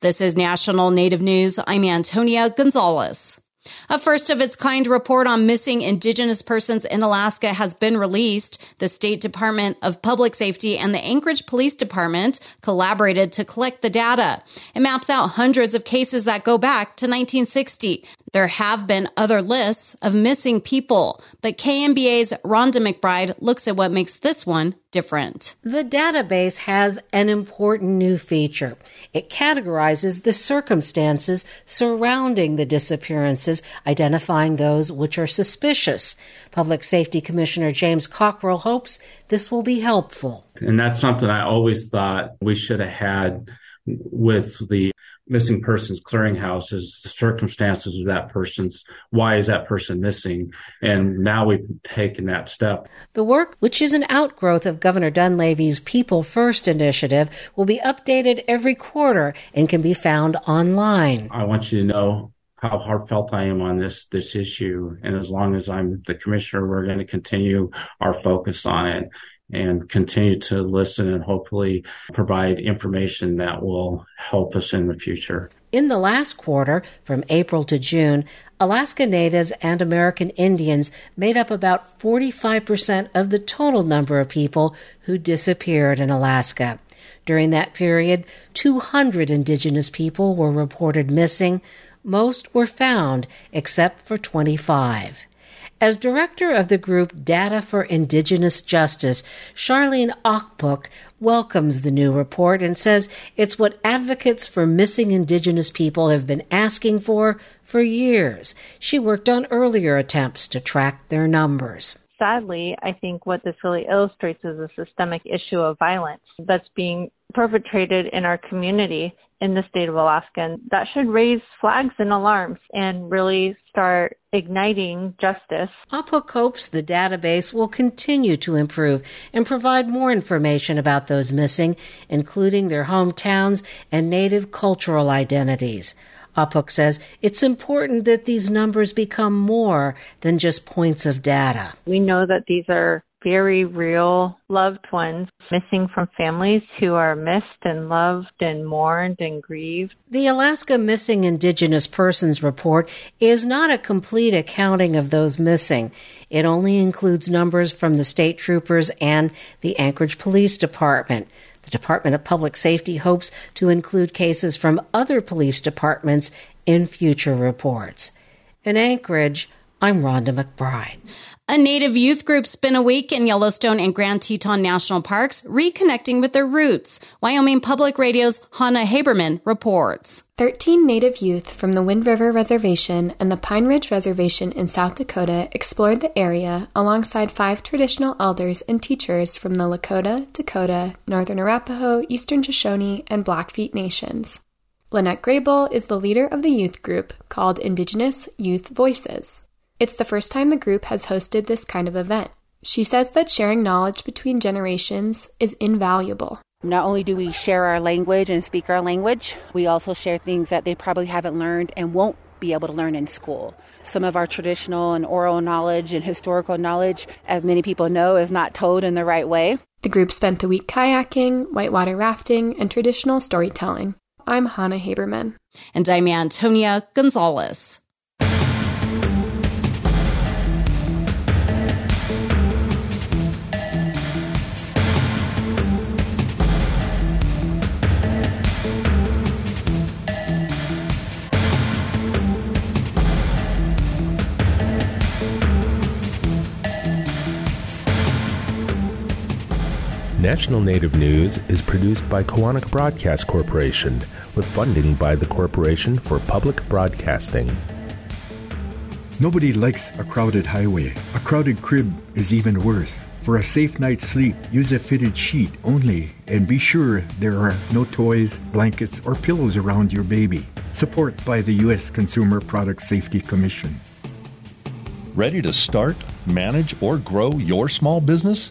This is National Native News. I'm Antonia Gonzalez. A first-of-its-kind report on missing Indigenous persons in Alaska has been released. The State Department of Public Safety and the Anchorage Police Department collaborated to collect the data. It maps out hundreds of cases that go back to 1960. There have been other lists of missing people, but KMBA's Rhonda McBride looks at what makes this one different. The database has an important new feature. It categorizes the circumstances surrounding the disappearances, identifying those which are suspicious. Public Safety Commissioner James Cockrell hopes this will be helpful. And that's something I always thought we should have had with the missing persons clearinghouses, the circumstances of that person's, why is that person missing? And now we've taken that step. The work, which is an outgrowth of Governor Dunleavy's People First initiative, will be updated every quarter and can be found online. I want you to know how heartfelt I am on this issue. And as long as I'm the commissioner, we're going to continue our focus on it and continue to listen and hopefully provide information that will help us in the future. In the last quarter, from April to June, Alaska Natives and American Indians made up about 45% of the total number of people who disappeared in Alaska. During that period, 200 Indigenous people were reported missing. Most were found, except for 25. As director of the group Data for Indigenous Justice, Charlene Aqpik welcomes the new report and says it's what advocates for missing Indigenous people have been asking for years. She worked on earlier attempts to track their numbers. Sadly, I think what this really illustrates is a systemic issue of violence that's being perpetrated in our community in the state of Alaska. And that should raise flags and alarms and really start igniting justice. Aqpik hopes the database will continue to improve and provide more information about those missing, including their hometowns and Native cultural identities. Aqpik says it's important that these numbers become more than just points of data. We know that these are very real loved ones missing from families who are missed and loved and mourned and grieved. The Alaska Missing Indigenous Persons Report is not a complete accounting of those missing. It only includes numbers from the state troopers and the Anchorage Police Department. The Department of Public Safety hopes to include cases from other police departments in future reports. In Anchorage, I'm Rhonda McBride. A Native youth group spent a week in Yellowstone and Grand Teton National Parks, reconnecting with their roots. Wyoming Public Radio's Hannah Haberman reports. 13 Native youth from the Wind River Reservation and the Pine Ridge Reservation in South Dakota explored the area alongside 5 traditional elders and teachers from the Lakota, Dakota, Northern Arapaho, Eastern Shoshone, and Blackfeet Nations. Lynette Graybull is the leader of the youth group called Indigenous Youth Voices. It's the first time the group has hosted this kind of event. She says that sharing knowledge between generations is invaluable. Not only do we share our language and speak our language, we also share things that they probably haven't learned and won't be able to learn in school. Some of our traditional and oral knowledge and historical knowledge, as many people know, is not told in the right way. The group spent the week kayaking, whitewater rafting, and traditional storytelling. I'm Hannah Haberman. And I'm Antonia Gonzalez. National Native News is produced by Kiwanak Broadcast Corporation with funding by the Corporation for Public Broadcasting. Nobody likes a crowded highway. A crowded crib is even worse. For a safe night's sleep, use a fitted sheet only and be sure there are no toys, blankets, or pillows around your baby. Support by the U.S. Consumer Product Safety Commission. Ready to start, manage, or grow your small business?